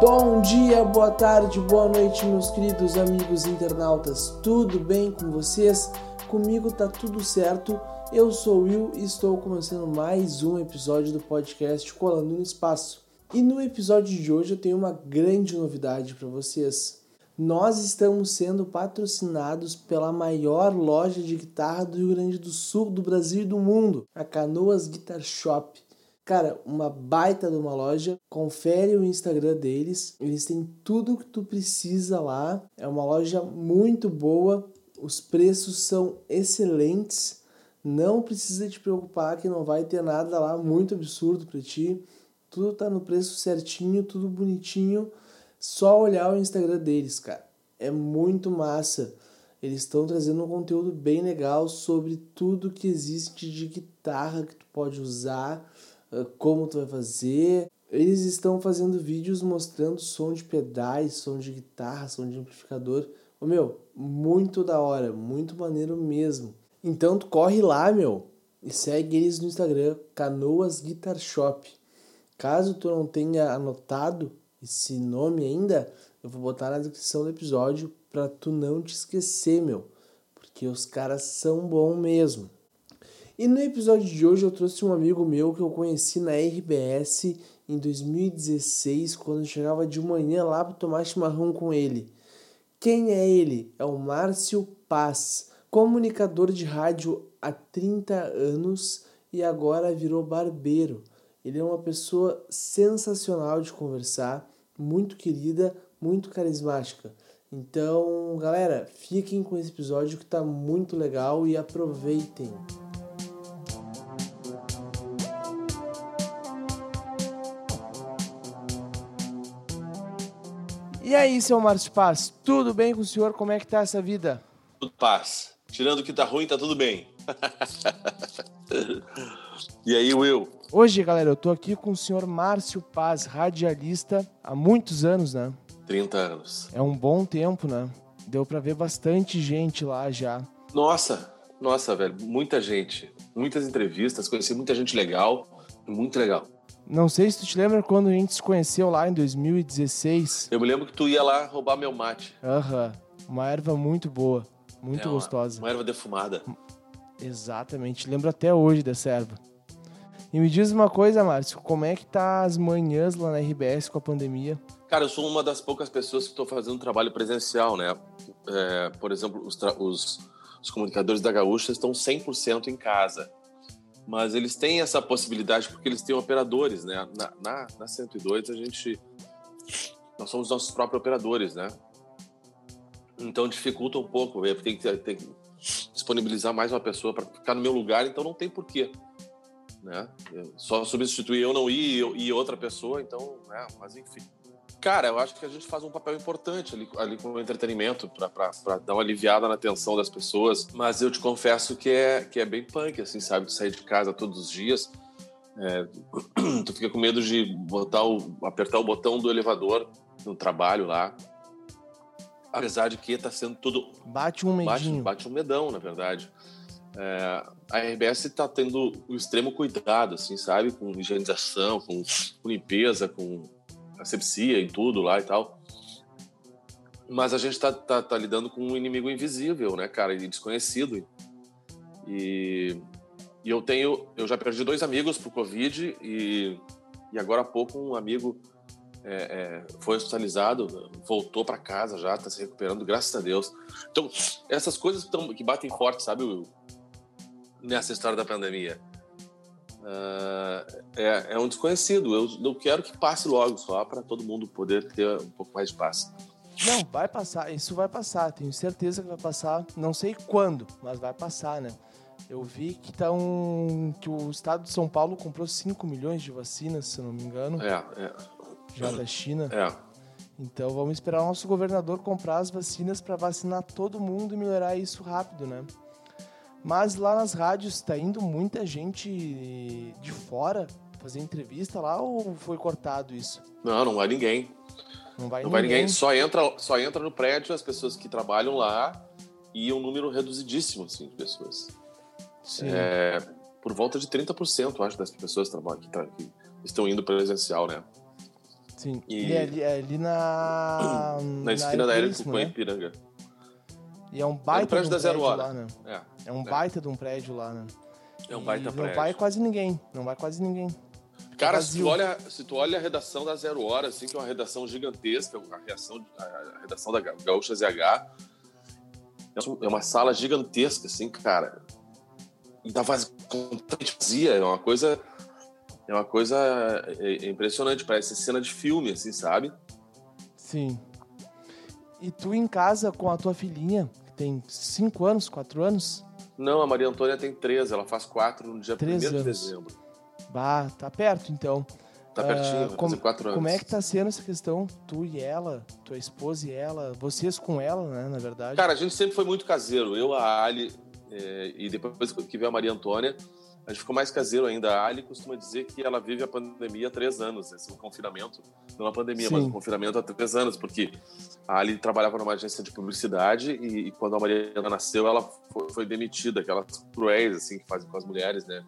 Bom dia, boa tarde, boa noite, meus queridos amigos internautas. Tudo bem com vocês? Comigo tá tudo certo. Eu sou o Will e estou começando mais um episódio do podcast Colando no Espaço. E no episódio de hoje eu tenho uma grande novidade para vocês. Nós estamos sendo patrocinados pela maior loja de guitarra do Rio Grande do Sul, do Brasil e do mundo, a Canoas Guitar Shop. Cara, uma baita de uma loja, confere o Instagram deles, eles têm tudo que tu precisa lá, é uma loja muito boa, os preços são excelentes, não precisa te preocupar que não vai ter nada lá muito absurdo pra ti, tudo tá no preço certinho, tudo bonitinho, só olhar o Instagram deles, cara, é muito massa. Eles estão trazendo um conteúdo bem legal sobre tudo que existe de guitarra que tu pode usar, como tu vai fazer. Eles estão fazendo vídeos mostrando som de pedais, som de guitarra, som de amplificador. Meu, muito da hora, muito maneiro mesmo. Então tu corre lá, meu, e segue eles no Instagram, Canoas Guitar Shop. Caso tu não tenha anotado esse nome ainda, eu vou botar na descrição do episódio pra tu não te esquecer, meu, porque os caras são bons mesmo. E no episódio de hoje eu trouxe um amigo meu que eu conheci na RBS em 2016, quando eu chegava de manhã lá para tomar chimarrão com ele. Quem é ele? É o Márcio Paz, comunicador de rádio há 30 anos e agora virou barbeiro. Ele é uma pessoa sensacional de conversar, muito querida, muito carismática. Então, galera, fiquem com esse episódio que tá muito legal e aproveitem. E aí, seu Márcio Paz, tudo bem com o senhor? Como é que tá essa vida? Tudo paz. Tirando o que tá ruim, tá tudo bem. E aí, Will? Hoje, galera, eu tô aqui com o senhor Márcio Paz, radialista há muitos anos, né? 30 anos. É um bom tempo, né? Deu pra ver bastante gente lá já. Nossa, velho, muita gente. Muitas entrevistas, conheci muita gente legal, muito legal. Não sei se tu te lembra quando a gente se conheceu lá em 2016. Eu me lembro que tu ia lá roubar meu mate. Aham, uma erva muito boa, muito gostosa. Uma erva defumada. Exatamente, lembro até hoje dessa erva. E me diz uma coisa, Márcio, como é que tá as manhãs lá na RBS com a pandemia? Cara, eu sou uma das poucas pessoas que estou fazendo trabalho presencial, né? Por exemplo, os comunicadores da Gaúcha estão 100% em casa. Mas eles têm essa possibilidade porque eles têm operadores, né? Na 102, nós somos nossos próprios operadores, né? Então dificulta um pouco, tem que disponibilizar mais uma pessoa para ficar no meu lugar, então não tem porquê, né? Só substituir eu não ir e outra pessoa, então, né? Mas enfim. Cara, eu acho que a gente faz um papel importante ali com o entretenimento pra dar uma aliviada na tensão das pessoas. Mas eu te confesso que é bem punk, assim, sabe? Tu sair de casa todos os dias, tu fica com medo de apertar o botão do elevador no trabalho lá. Apesar de que tá sendo tudo... Bate um medinho. Bate um medão, na verdade. A RBS tá tendo um extremo cuidado, assim, sabe? Com higienização, com limpeza, com... asepsia e tudo lá e tal. Mas a gente tá lidando com um inimigo invisível, né, cara? E desconhecido. E eu já perdi 2 amigos pro Covid e agora há pouco um amigo foi hospitalizado, voltou pra casa já, tá se recuperando, graças a Deus. Então, essas coisas que batem forte, sabe, Will? Nessa história da pandemia. É um desconhecido. Eu quero que passe logo, só para todo mundo poder ter um pouco mais de paz. Não, vai passar, isso vai passar, tenho certeza que vai passar, não sei quando, mas vai passar, né? Eu vi que que o estado de São Paulo comprou 5 milhões de vacinas, se eu não me engano, já da China. Então vamos esperar o nosso governador comprar as vacinas para vacinar todo mundo e melhorar isso rápido, né? Mas lá nas rádios está indo muita gente de fora fazer entrevista lá ou foi cortado isso? Não vai ninguém. Não vai ninguém. Só entra no prédio as pessoas que trabalham lá e um número reduzidíssimo assim, de pessoas. Sim. Por volta de 30%, acho, das pessoas que estão indo presencial, né? Sim. E é ali na esquina da Hélio com Ipiranga. E é um baita de um prédio lá, né? É um baita de um prédio lá, né? É um baita prédio. Não vai quase ninguém. Cara, se tu olha a redação da Zero Hora, assim, que é uma redação gigantesca, a redação da Gaúcha ZH, é uma sala gigantesca, assim, cara. E tá completamente vazia, é uma coisa impressionante, parece cena de filme, assim, sabe? Sim. E tu em casa com a tua filhinha, que tem 5 anos, 4 anos? Não, a Maria Antônia tem 3, ela faz 4 no dia 1º de dezembro. Bah, tá perto então. Tá pertinho, vai fazer 4 anos. Como é que tá sendo essa questão, tu e ela, tua esposa e ela, vocês com ela, né, na verdade? Cara, a gente sempre foi muito caseiro, eu, a Ali, e depois que veio a Maria Antônia, a gente ficou mais caseiro ainda. A Ali costuma dizer que ela vive a pandemia há 3 anos, esse confinamento, não a pandemia, sim, mas o confinamento há 3 anos, porque a Ali trabalhava numa agência de publicidade e quando a Maria nasceu, ela foi demitida, aquelas cruéis assim que fazem com as mulheres, né?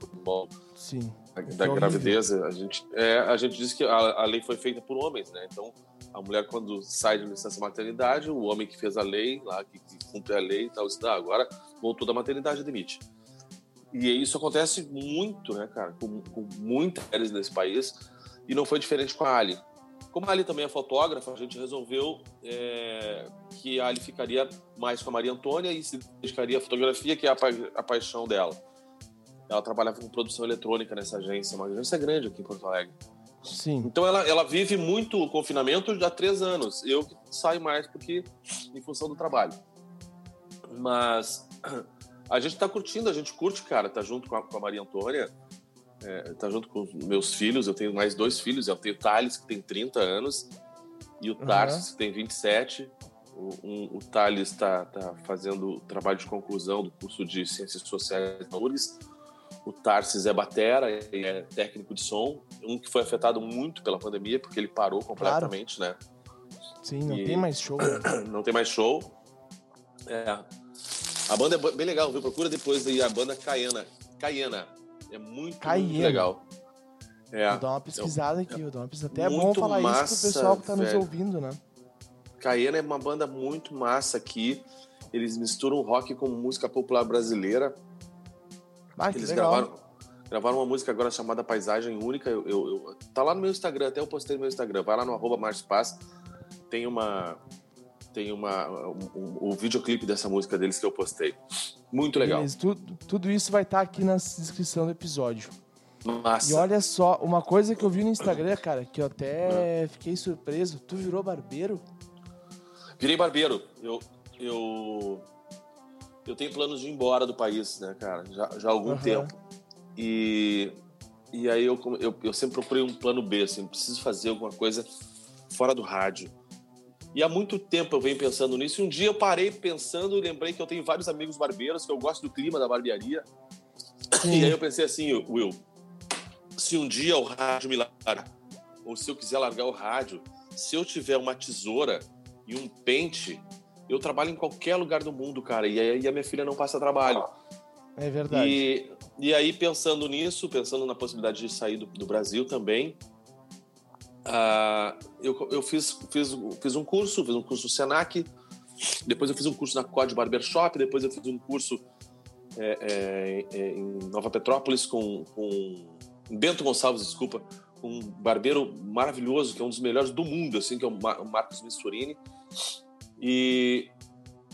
Sim. Da gravidez, a gente diz que a lei foi feita por homens, né? Então, a mulher quando sai de licença maternidade, o homem que fez a lei, lá que cumpre a lei e tal, diz, ah, agora voltou da maternidade, demite. E isso acontece muito, né, cara, com muitas mulheres nesse país, e não foi diferente com a Ali. Como a Ali também é fotógrafa, a gente resolveu que a Ali ficaria mais com a Maria Antônia e se dedicaria à fotografia, que é a paixão dela. Ela trabalhava com produção eletrônica nessa agência, uma agência grande aqui em Porto Alegre. Sim. Então ela vive muito o confinamento já há 3 anos. Eu saio mais porque em função do trabalho. Mas a gente tá curtindo, a gente curte, cara, tá junto com a Maria Antônia, tá junto com os meus filhos, eu tenho mais 2 filhos, eu tenho o Tales, que tem 30 anos, e o Tarsis, que tem 27. O Tales tá fazendo o trabalho de conclusão do curso de Ciências Sociais da URGS, o Tarsis é batera, é técnico de som, um que foi afetado muito pela pandemia, porque ele parou completamente, claro, né? Sim, não tem mais show. Não tem mais show. A banda é bem legal, viu? Procura depois aí a banda Kaiena. Kaiena. É muito legal. Vou dar uma pesquisada aqui. Até é bom falar massa, isso pro pessoal que tá nos ouvindo, né? Kaiena é uma banda muito massa aqui. Eles misturam rock com música popular brasileira. Ah, eles gravaram uma música agora chamada Paisagem Única. Tá lá no meu Instagram, até eu postei no meu Instagram. Vai lá no @Márcio Paz. Tem o videoclipe dessa música deles que eu postei. Muito legal. Beleza, tudo isso vai estar aqui na descrição do episódio. Massa. E olha só, uma coisa que eu vi no Instagram, cara, que eu até fiquei surpreso. Tu virou barbeiro? Virei barbeiro. Eu tenho planos de ir embora do país, né, cara? Já há algum tempo. E aí eu sempre procurei um plano B, assim. Preciso fazer alguma coisa fora do rádio. E há muito tempo eu venho pensando nisso. E um dia eu parei pensando e lembrei que eu tenho vários amigos barbeiros, que eu gosto do clima da barbearia. Sim. E aí eu pensei assim, Will, se um dia o rádio me largar, ou se eu quiser largar o rádio, se eu tiver uma tesoura e um pente, eu trabalho em qualquer lugar do mundo, cara. E aí a minha filha não passa trabalho. É verdade. E aí pensando nisso, pensando na possibilidade de sair do Brasil também, eu fiz um curso no Senac, depois eu fiz um curso na Cod Barbershop, depois eu fiz um curso em Nova Petrópolis com Bento Gonçalves, com um barbeiro maravilhoso, que é um dos melhores do mundo, assim, que é o Marcos Missurini, e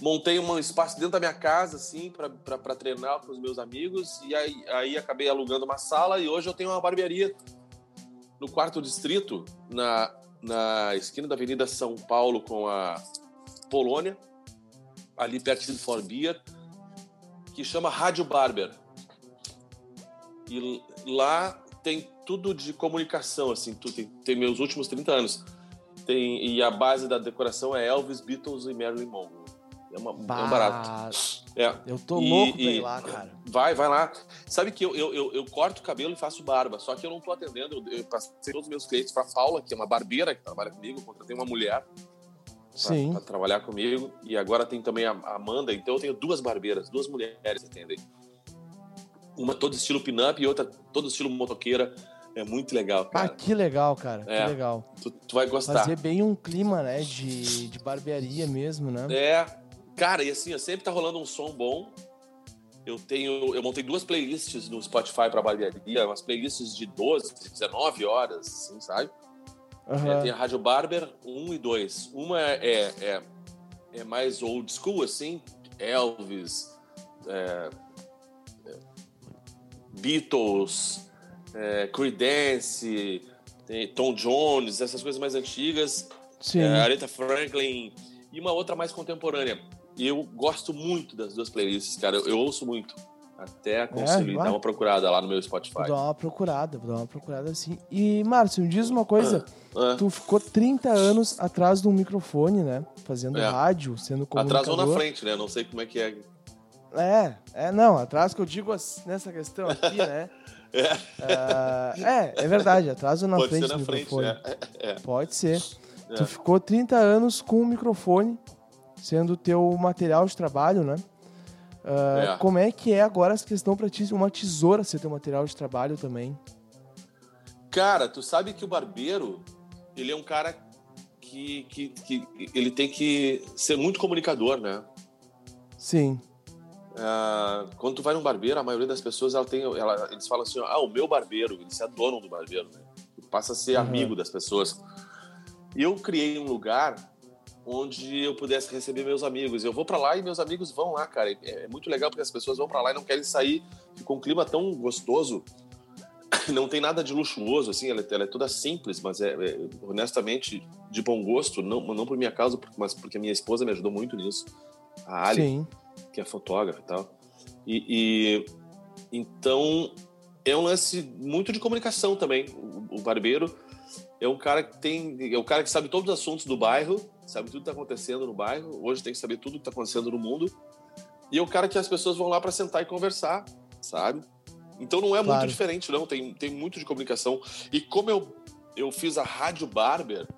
montei um espaço dentro da minha casa, assim, para treinar com os meus amigos, e aí acabei alugando uma sala, e hoje eu tenho uma barbearia no 4º distrito, na esquina da Avenida São Paulo com a Polônia, ali pertinho do For Beer, que chama Rádio Barber. E lá tem tudo de comunicação, assim, tem meus últimos 30 anos. E a base da decoração é Elvis, Beatles e Marilyn Monroe. É um barato. Eu tô louco pra ir lá, cara. Vai lá. Sabe que eu corto o cabelo e faço barba, só que eu não tô atendendo. Eu passei todos os meus clientes pra Paula, que é uma barbeira que trabalha comigo. Eu contratei uma mulher pra trabalhar comigo. E agora tem também a Amanda. Então eu tenho 2 barbeiras, 2 mulheres atendem. Uma todo estilo pin-up e outra todo estilo motoqueira. É muito legal, cara. Ah, que legal, cara. É, que legal. Tu vai gostar. Fazer bem um clima, né? De barbearia mesmo, né? É. Cara, e assim, sempre tá rolando um som bom. Eu montei duas playlists no Spotify pra barbearia. Umas playlists de 12, 19 horas, assim, sabe? Uhum. É, tem a Rádio Barber 1 e 2. Uma é mais old school, assim. Elvis, Beatles... Creedence, Tom Jones, essas coisas mais antigas, Aretha Franklin, e uma outra mais contemporânea. E eu gosto muito das duas playlists, cara. Eu ouço muito. Até conseguir dar uma procurada lá no meu Spotify. Vou dar uma procurada assim. E, Márcio, me diz uma coisa. Tu ficou 30 anos atrás de um microfone, né? Fazendo rádio, sendo comunicador. Atrás ou na frente, né? Não sei como é que é. Não, atrás que eu digo nessa questão aqui, né? É verdade, atrás ou na pode frente do microfone. Pode ser. Tu ficou 30 anos com o microfone, sendo o teu material de trabalho, né? Como é que é agora essa questão pra ti, uma tesoura ser teu material de trabalho também? Cara, tu sabe que o barbeiro, ele é um cara que ele tem que ser muito comunicador, né? Sim. Quando tu vai num barbeiro, a maioria das pessoas eles falam assim, o meu barbeiro, eles se adoram do barbeiro, né? Passa a ser amigo das pessoas. E eu criei um lugar onde eu pudesse receber meus amigos. Eu vou pra lá e meus amigos vão lá, cara. É muito legal porque as pessoas vão pra lá e não querem sair. Ficou um clima tão gostoso. Não tem nada de luxuoso, assim. Ela é toda simples, mas honestamente de bom gosto. Não por minha causa, mas porque a minha esposa me ajudou muito nisso. A Ali. Sim. Que é fotógrafa e tal. Então, é um lance muito de comunicação também. O barbeiro é um cara que é um cara que sabe todos os assuntos do bairro, sabe tudo que tá acontecendo no bairro, hoje tem que saber tudo que tá acontecendo no mundo, e é o cara que as pessoas vão lá para sentar e conversar, sabe? Então não é muito diferente, não. Tem muito de comunicação. E como eu fiz a Rádio Barber,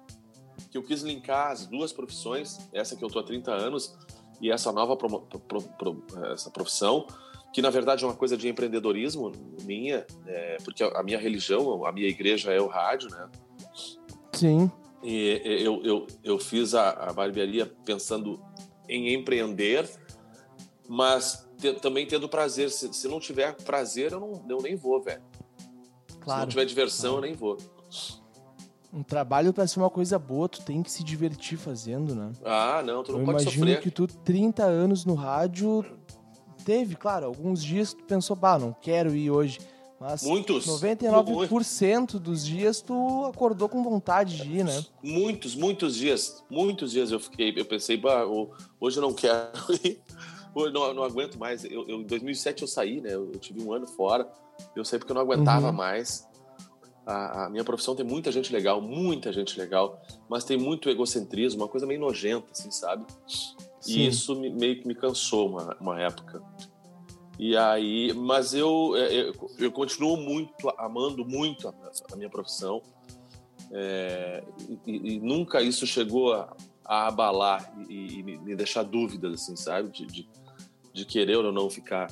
que eu quis linkar as duas profissões, essa que eu tô há 30 anos, e essa nova essa profissão, que na verdade é uma coisa de empreendedorismo minha, porque a minha religião, a minha igreja é o rádio, né? Sim. E eu fiz a barbearia pensando em empreender, mas também tendo prazer. Se não tiver prazer, eu nem vou, velho. Claro. Se não tiver diversão, eu nem vou. Um trabalho pra ser uma coisa boa, tu tem que se divertir fazendo, né? Não, tu não pode sofrer. Eu imagino que tu, 30 anos no rádio, teve, claro, alguns dias que tu pensou, não quero ir hoje. Mas muitos. 99% dos dias tu acordou com vontade de ir, né? Muitos dias. Muitos dias eu pensei, hoje eu não quero ir. Eu não aguento mais. Em 2007 eu saí, né? Eu tive um ano fora. Eu saí porque eu não aguentava mais. A minha profissão tem muita gente legal, mas tem muito egocentrismo, uma coisa meio nojenta, assim, sabe? Sim. E isso meio que me cansou uma época. E aí, mas eu continuo amando muito a minha profissão, e nunca isso chegou a abalar e me deixar dúvidas, assim, sabe? De querer ou não ficar...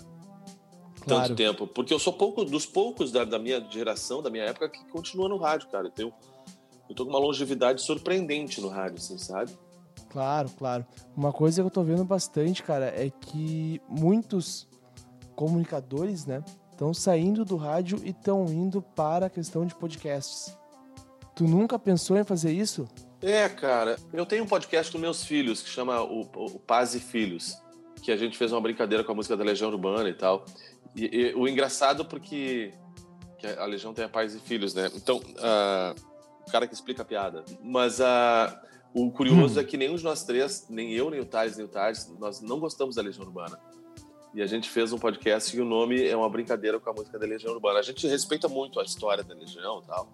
Claro. Tanto tempo, porque eu sou dos poucos da minha geração, da minha época, que continua no rádio, cara. Eu tô com uma longevidade surpreendente no rádio, assim, sabe? Claro. Uma coisa que eu tô vendo bastante, cara, é que muitos comunicadores, né, estão saindo do rádio e estão indo para a questão de podcasts. Tu nunca pensou em fazer isso? Cara, eu tenho um podcast com meus filhos, que chama o Paz e Filhos, que a gente fez uma brincadeira com a música da Legião Urbana e tal. E o engraçado porque que a Legião tem a Paz e Filhos, né? Então, o cara que explica a piada. Mas o curioso é que nenhum de nós três, nem eu, nem o Tales, nós não gostamos da Legião Urbana. E a gente fez um podcast e o nome é uma brincadeira com a música da Legião Urbana. A gente respeita muito a história da Legião e tal.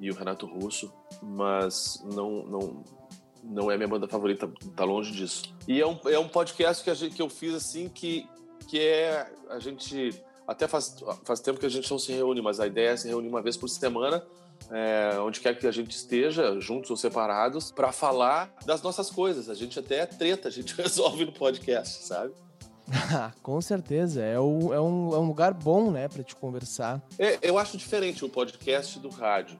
E o Renato Russo. Mas não é minha banda favorita, tá longe disso. E é um podcast que eu fiz assim que é... A gente... Até faz tempo que a gente não se reúne, mas a ideia é se reunir uma vez por semana, onde quer que a gente esteja, juntos ou separados, para falar das nossas coisas. A gente até treta, a gente resolve no podcast, sabe? Com certeza, é um lugar bom, né, pra te conversar. Eu acho diferente o podcast do rádio,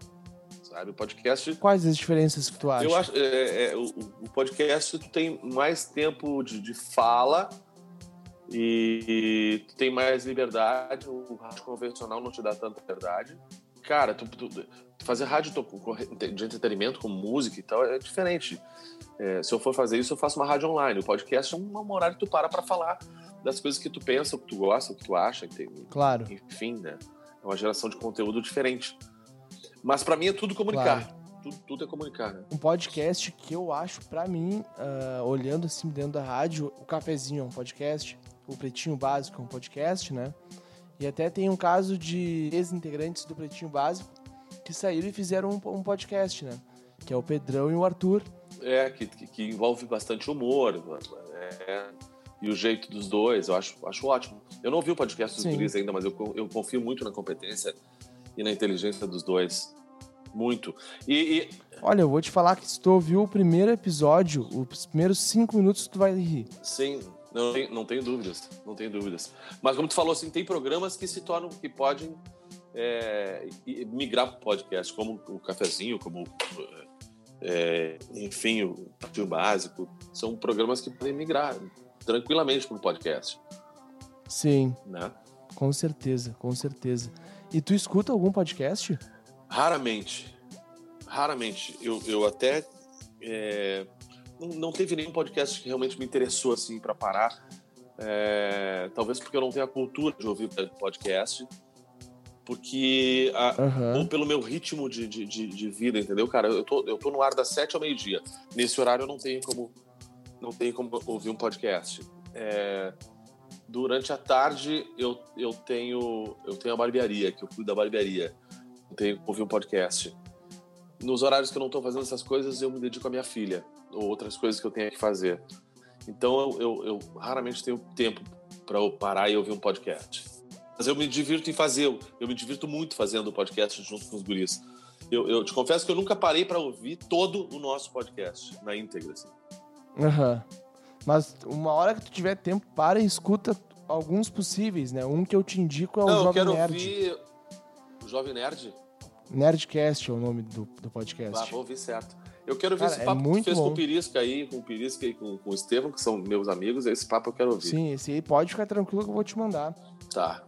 sabe? O podcast... Quais as diferenças que tu acha? Eu acho, o podcast tu tem mais tempo de fala e tu tem mais liberdade, o rádio convencional não te dá tanta liberdade. Cara, tu fazer rádio de entretenimento com música e tal é diferente. Se eu for fazer isso, eu faço uma rádio online. O podcast é um horário que tu pra falar das coisas que tu pensa, o que tu gosta, o que tu acha. Claro. Enfim, né? É uma geração de conteúdo diferente. Mas pra mim é tudo comunicar. Claro. Tudo é comunicar, né? Um podcast que eu acho, pra mim, olhando assim dentro da rádio, o Cafezinho é um podcast, o Pretinho Básico é um podcast, né? E até tem um caso de ex-integrantes do Pretinho Básico que saíram e fizeram um podcast, né? Que é o Pedrão e o Arthur. Que envolve bastante humor, e o jeito dos dois, eu acho ótimo. Eu não ouvi o podcast dos guris ainda, mas eu confio muito na competência e na inteligência dos dois. Muito. Olha, eu vou te falar que se tu ouviu o primeiro episódio, os primeiros 5 minutos, tu vai rir. Sim. Não tenho dúvidas. Mas como tu falou, assim, tem programas que se tornam, que podem migrar para o podcast, como o Cafezinho, como enfim, o Partido Básico. São programas que podem migrar tranquilamente para o podcast. Sim, né? com certeza. E tu escuta algum podcast? Raramente. Eu até... Não teve nenhum podcast que realmente me interessou assim para parar. Talvez porque eu não tenho a cultura de ouvir podcast, porque ou pelo meu ritmo de vida, entendeu, cara? Eu tô no ar das 7h ao meio-dia. Nesse horário eu não tenho como ouvir um podcast. Durante a tarde eu tenho a barbearia, que eu cuido da barbearia. Não tenho como ouvir um podcast. Nos horários que eu não tô fazendo essas coisas, eu me dedico à minha filha, ou outras coisas que eu tenha que fazer. Então eu raramente tenho tempo para parar e ouvir um podcast. Mas eu me divirto em fazer, eu me divirto muito fazendo o podcast junto com os guris. Eu te confesso que eu nunca parei para ouvir todo o nosso podcast na íntegra, assim. Mas uma hora que tu tiver tempo, para e escuta alguns possíveis, né? Um que eu te indico é o Jovem Nerd. Eu quero ouvir o Jovem Nerd? Nerdcast é o nome do podcast. Ah, vou ouvir certo. Eu quero ouvir esse papo que tu fez com o Pirisca aí, com o Estevam, que são meus amigos. Esse papo eu quero ouvir. Sim, esse aí pode ficar tranquilo que eu vou te mandar. Tá.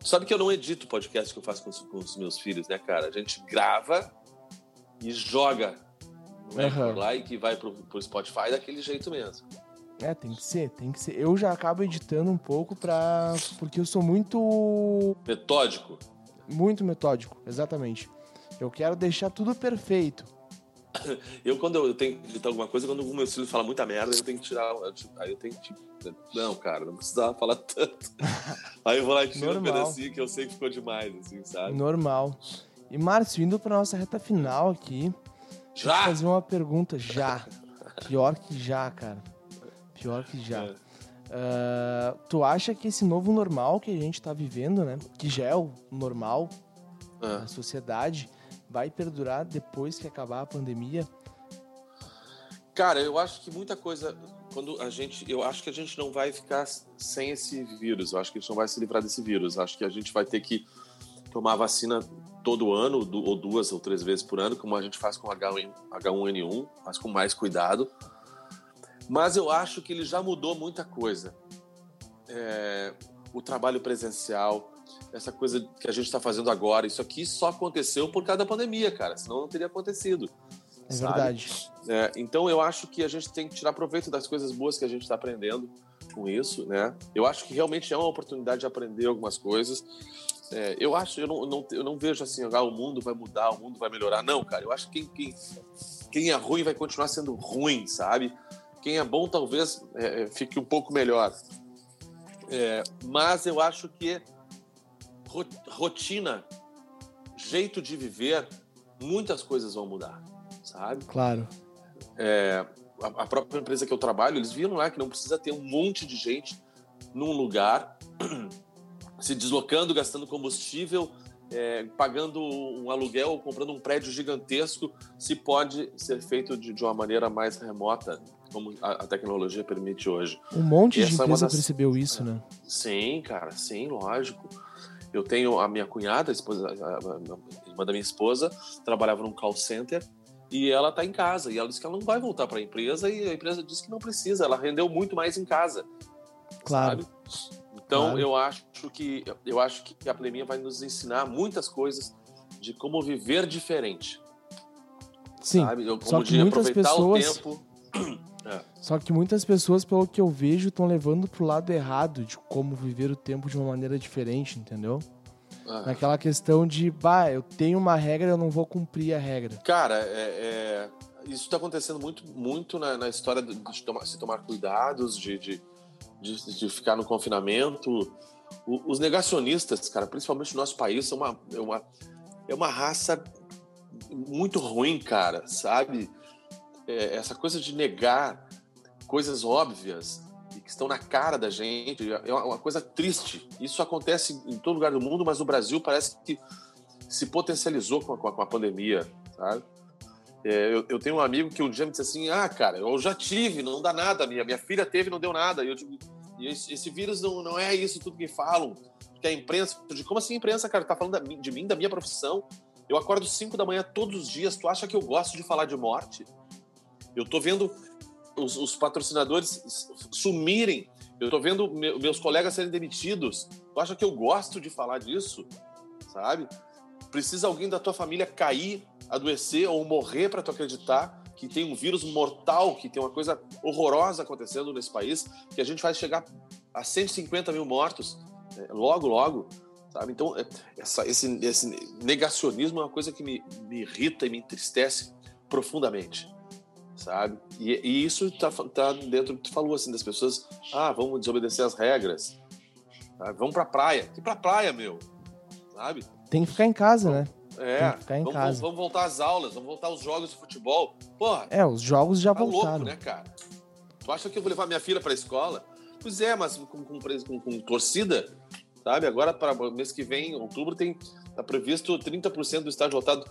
Tu sabe que eu não edito o podcast que eu faço com os meus filhos, né, cara? A gente grava e joga por lá e que vai pro Spotify daquele jeito mesmo. Tem que ser. Eu já acabo editando um pouco porque eu sou muito... metódico. Muito metódico, exatamente. Eu quero deixar tudo perfeito. Eu, quando eu tenho que editar alguma coisa, quando o meu filho fala muita merda, eu tenho que tirar. Aí eu tenho que... Não, cara, não precisava falar tanto. Aí eu vou lá e tiro um pedacinho que eu sei que ficou demais, assim, sabe? Normal. E, Márcio, indo pra nossa reta final aqui, já? Deixa eu fazer uma pergunta já. Pior que já, cara. Tu acha que esse novo normal que a gente tá vivendo, né, que já é o normal da sociedade, vai perdurar depois que acabar a pandemia? Cara, eu acho que muita coisa, eu acho que a gente não vai ficar sem esse vírus, eu acho que a gente não vai se livrar desse vírus, eu acho que a gente vai ter que tomar vacina todo ano, ou 2 ou 3 vezes por ano, como a gente faz com H1N1, mas com mais cuidado. Mas eu acho que ele já mudou muita coisa. O trabalho presencial, essa coisa que a gente está fazendo agora, isso aqui só aconteceu por causa da pandemia, cara. Senão não teria acontecido. É verdade. Então eu acho que a gente tem que tirar proveito das coisas boas que a gente está aprendendo com isso, né? Eu acho que realmente é uma oportunidade de aprender algumas coisas. Eu não vejo assim, o mundo vai mudar, o mundo vai melhorar. Não, cara. Eu acho que quem é ruim vai continuar sendo ruim, sabe? Quem é bom talvez fique um pouco melhor. Mas eu acho que rotina, jeito de viver, muitas coisas vão mudar, sabe? Claro. A própria empresa que eu trabalho, eles viram lá que não precisa ter um monte de gente num lugar se deslocando, gastando combustível, pagando um aluguel ou comprando um prédio gigantesco, se pode ser feito de uma maneira mais remota, como a tecnologia permite hoje. Um monte de empresa percebeu isso, né? Sim, cara, sim, lógico. Eu tenho a minha cunhada, a irmã da minha esposa, trabalhava num call center, e ela está em casa, e ela disse que ela não vai voltar para a empresa, e a empresa disse que não precisa, ela rendeu muito mais em casa. Claro. Sabe? Então, claro. eu acho que a pandemia vai nos ensinar muitas coisas de como viver diferente. Sim, sabe? Como só que de muitas pessoas, o tempo. É. Só que muitas pessoas, pelo que eu vejo, estão levando para o lado errado de como viver o tempo de uma maneira diferente, entendeu? Naquela questão de, eu tenho uma regra, eu não vou cumprir a regra. Cara, isso está acontecendo muito na história de se tomar cuidados, de ficar no confinamento. Os negacionistas, cara, principalmente no nosso país, são uma raça muito ruim, cara, sabe? Essa coisa de negar coisas óbvias e que estão na cara da gente é uma coisa triste. Isso acontece em todo lugar do mundo, mas no Brasil parece que se potencializou com a pandemia, sabe? Eu tenho um amigo que um dia me disse assim, cara, eu já tive, não dá nada, minha filha teve, não deu nada. E eu digo, esse vírus não é isso tudo que falam, que a imprensa... Como assim imprensa, cara? Tá falando de mim, da minha profissão. Eu acordo 5 da manhã todos os dias, tu acha que eu gosto de falar de morte? Eu tô vendo os patrocinadores sumirem, eu tô vendo meus colegas serem demitidos, tu acha que eu gosto de falar disso? Sabe? Precisa alguém da tua família cair, adoecer ou morrer para tu acreditar que tem um vírus mortal, que tem uma coisa horrorosa acontecendo nesse país, que a gente vai chegar a 150 mil mortos, logo, sabe? Então, esse negacionismo é uma coisa que me irrita e me entristece profundamente, sabe? E isso tá dentro do que tu falou, assim, das pessoas, vamos desobedecer as regras, sabe? Vamos pra praia, meu, sabe? Tem que ficar em casa, né? Vamos voltar às aulas, vamos voltar aos jogos de futebol. Porra, os jogos já voltaram. Louco, né, cara? Tu acha que eu vou levar minha filha pra escola? Pois é, mas com torcida, sabe? Agora, para mês que vem, em outubro, tá previsto 30% do estádio lotado,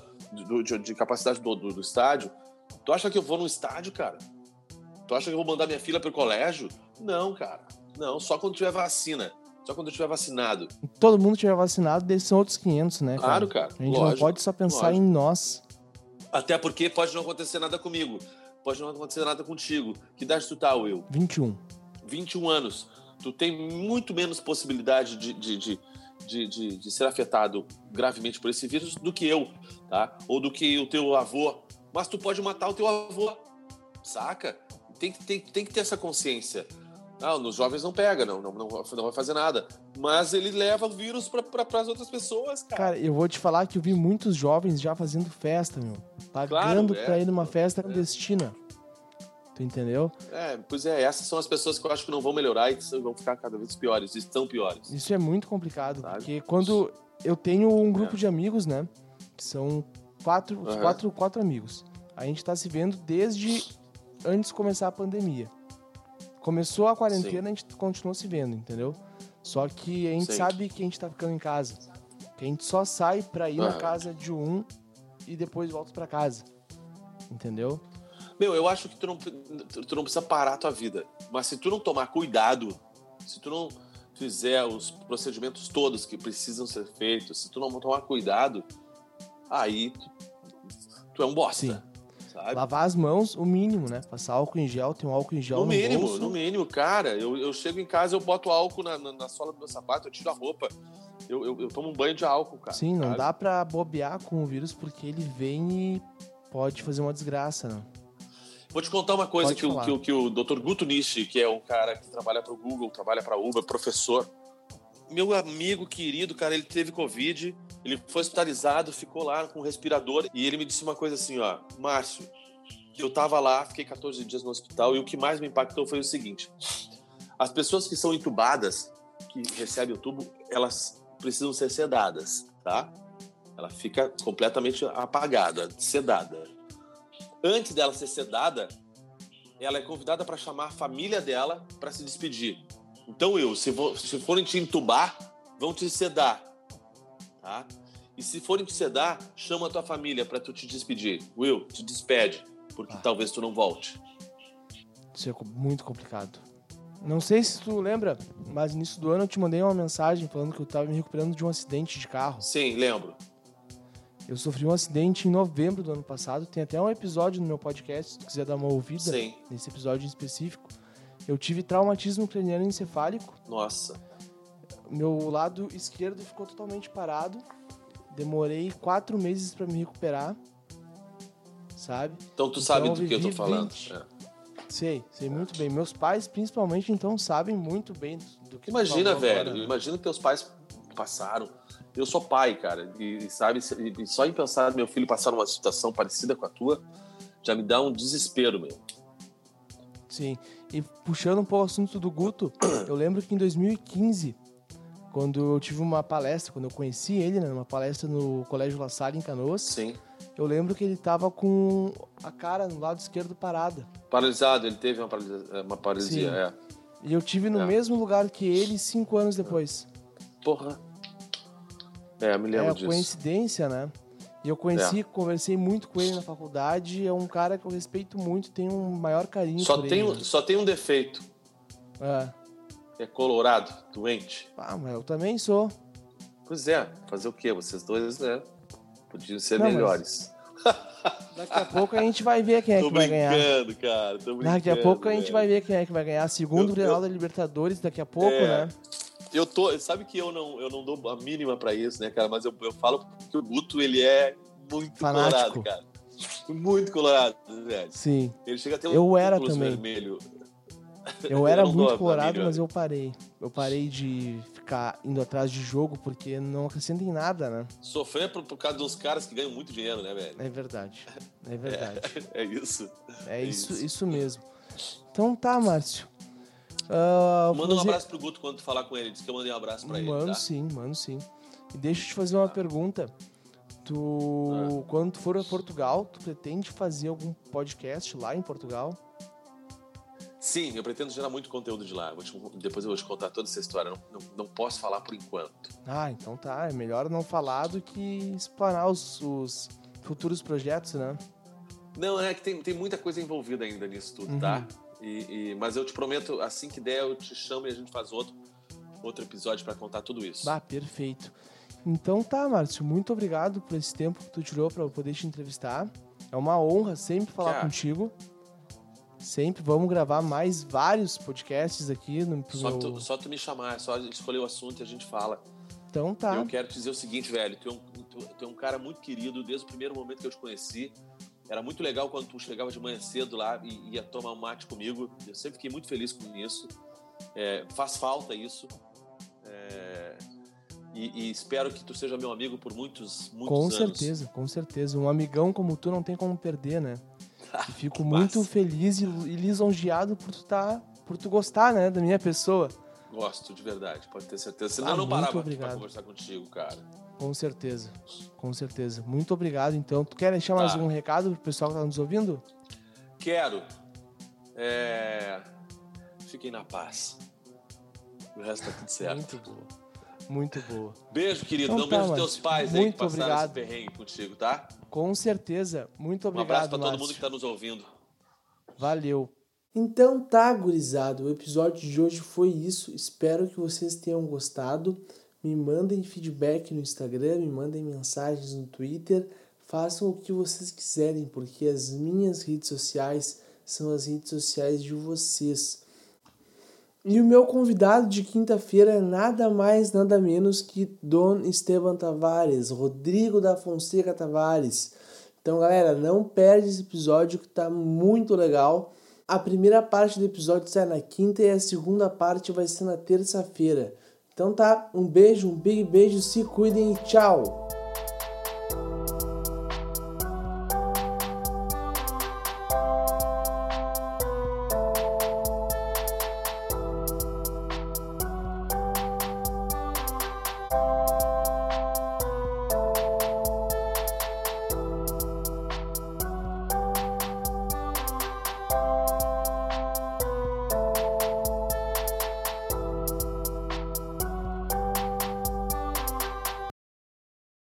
de capacidade do estádio. Tu acha que eu vou no estádio, cara? Tu acha que eu vou mandar minha filha pro colégio? Não, cara. Não, só quando tiver vacina. Só quando eu estiver vacinado. Todo mundo estiver vacinado, desses são outros 500, né? Cara? Claro, cara. A gente não pode só pensar em nós. Até porque pode não acontecer nada comigo. Pode não acontecer nada contigo. Que idade tu tá, Will? 21. 21 anos. Tu tem muito menos possibilidade de ser afetado gravemente por esse vírus do que eu, tá? Ou do que o teu avô. Mas tu pode matar o teu avô, saca? Tem que ter essa consciência. Nos jovens não pega, não vai fazer nada. Mas ele leva o vírus para as outras pessoas, cara. Cara, eu vou te falar que eu vi muitos jovens já fazendo festa, meu. Pagando pra ir numa festa clandestina. Tu entendeu? Essas são as pessoas que eu acho que não vão melhorar e vão ficar cada vez piores, estão piores. Isso é muito complicado, sabe? Porque quando eu tenho um grupo de amigos, né? Que são quatro amigos. A gente tá se vendo desde antes de começar a pandemia. Começou a quarentena, sim, a gente continuou se vendo, entendeu? Só que a gente sabe que a gente tá ficando em casa. Que a gente só sai pra ir na casa de um e depois volta pra casa. Entendeu? Meu, eu acho que tu não precisa parar a tua vida. Mas se tu não tomar cuidado, se tu não fizer os procedimentos todos que precisam ser feitos, se tu não tomar cuidado, aí tu é um bosta. Sim. Sabe? Lavar as mãos, o mínimo, né? Passar álcool em gel, tem um álcool em gel no bolso. No mínimo, cara. Eu chego em casa, eu boto álcool na sola do meu sapato, eu tiro a roupa. Eu tomo um banho de álcool, cara. Sim, não dá pra bobear com o vírus, porque ele vem e pode fazer uma desgraça, né? Vou te contar uma coisa que o Dr. Guto Nishi, que é um cara que trabalha pro Google, trabalha pra Uber, professor. Meu amigo querido, cara, ele teve Covid, ele foi hospitalizado, ficou lá com um respirador, e ele me disse uma coisa assim, Márcio, eu tava lá, fiquei 14 dias no hospital, e o que mais me impactou foi o seguinte: as pessoas que são entubadas, que recebem o tubo, elas precisam ser sedadas, tá? Ela fica completamente apagada, sedada. Antes dela ser sedada, ela é convidada para chamar a família dela para se despedir. Então, se forem te entubar, vão te sedar, tá? E se forem te sedar, chama a tua família para tu te despedir. Will, te despede, porque talvez tu não volte. Isso é muito complicado. Não sei se tu lembra, mas no início do ano eu te mandei uma mensagem falando que eu tava me recuperando de um acidente de carro. Sim, lembro. Eu sofri um acidente em novembro do ano passado. Tem até um episódio no meu podcast, se tu quiser dar uma ouvida. Sim. Nesse episódio em específico. Eu tive traumatismo craniano encefálico. Nossa. Meu lado esquerdo ficou totalmente parado. Demorei 4 meses pra me recuperar. Sabe? Então tu sabe do que eu tô falando. 20... É. Sei muito bem. Meus pais, principalmente, então, sabem muito bem do que... Imagina, velho. Agora, né? Imagina que teus pais passaram. Eu sou pai, cara. E sabe, e só em pensar meu filho passar numa situação parecida com a tua, já me dá um desespero, meu. Sim. E puxando um pouco o assunto do Guto, eu lembro que em 2015, quando eu tive uma palestra, quando eu conheci ele, né, numa palestra no Colégio La Salle, em Canoas, sim, eu lembro que ele estava com a cara no lado esquerdo parada. Paralisado, ele teve uma paralisia, sim. É. E eu tive no mesmo lugar que ele 5 anos depois. Porra. É, me lembro disso. É coincidência, né? E eu conversei muito com ele na faculdade, é um cara que eu respeito muito, tenho um maior carinho por ele. Só tem um defeito. É. É colorado, doente. Ah, mas eu também sou. Pois é, fazer o quê? Vocês dois, né? Podiam ser melhores. Daqui a pouco a gente vai ver quem é que vai ganhar. Tô brincando, cara. Daqui a pouco a gente vai ver quem é que vai ganhar. Segundo o Grenal da Libertadores, daqui a pouco, né? Eu tô, sabe que eu não dou a mínima pra isso, né, cara? Mas eu falo que o Guto, ele é muito fanático, colorado, cara. Muito colorado, velho. Sim. Ele chega a ter óculos vermelho. Eu era muito colorado, mas eu parei. Eu parei de ficar indo atrás de jogo, porque não acrescenta em nada, né? Sofrer por causa dos caras que ganham muito dinheiro, né, velho? É verdade. É isso mesmo. Então tá, Márcio. Manda um abraço pro Guto quando tu falar com ele. Diz que eu mandei um abraço pra ele, tá? Mando sim. E deixa eu te fazer uma pergunta. Quando tu for a Portugal, tu pretende fazer algum podcast lá em Portugal? Sim, eu pretendo gerar muito conteúdo de lá. Depois eu vou te contar toda essa história. Não posso falar por enquanto. Ah, então tá. É melhor não falar do que explanar os futuros projetos, né? Não, é que tem muita coisa envolvida ainda nisso tudo, tá? Mas eu te prometo, assim que der, eu te chamo e a gente faz outro episódio pra contar tudo isso. Ah, perfeito. Então tá, Márcio, muito obrigado por esse tempo que tu tirou pra eu poder te entrevistar. É uma honra sempre falar contigo. Sempre. Vamos gravar mais vários podcasts aqui. Só tu me chamar, só escolher o assunto e a gente fala. Então tá. Eu quero te dizer o seguinte, velho, tu é um cara muito querido desde o primeiro momento que eu te conheci. Era muito legal quando tu chegava de manhã cedo lá e ia tomar um mate comigo. Eu sempre fiquei muito feliz com isso. Faz falta isso. E espero que tu seja meu amigo por muitos anos. Com certeza. Um amigão como tu não tem como perder, né? E fico muito feliz e lisonjeado por tu gostar, né, da minha pessoa. Gosto, de verdade. Pode ter certeza. Senão eu não parava pra conversar contigo, cara. Com certeza. Muito obrigado, então. Tu quer deixar mais algum recado pro pessoal que tá nos ouvindo? Quero. Fiquem na paz. O resto tá tudo certo. Muito boa. Beijo, querido. Então, beijo pros teus pais aí que passaram esse perrengue contigo, tá? Com certeza. Muito obrigado, Márcio. Um abraço pra todo mundo que tá nos ouvindo. Valeu. Então tá, gurizada. O episódio de hoje foi isso. Espero que vocês tenham gostado. Me mandem feedback no Instagram, me mandem mensagens no Twitter, façam o que vocês quiserem, porque as minhas redes sociais são as redes sociais de vocês. E o meu convidado de quinta-feira é nada mais, nada menos que Dom Estevam Tavares, Rodrigo da Fonseca Tavares. Então, galera, não perde esse episódio que tá muito legal. A primeira parte do episódio sai na quinta e a segunda parte vai ser na terça-feira. Então tá, um beijo, um big beijo, se cuidem e tchau!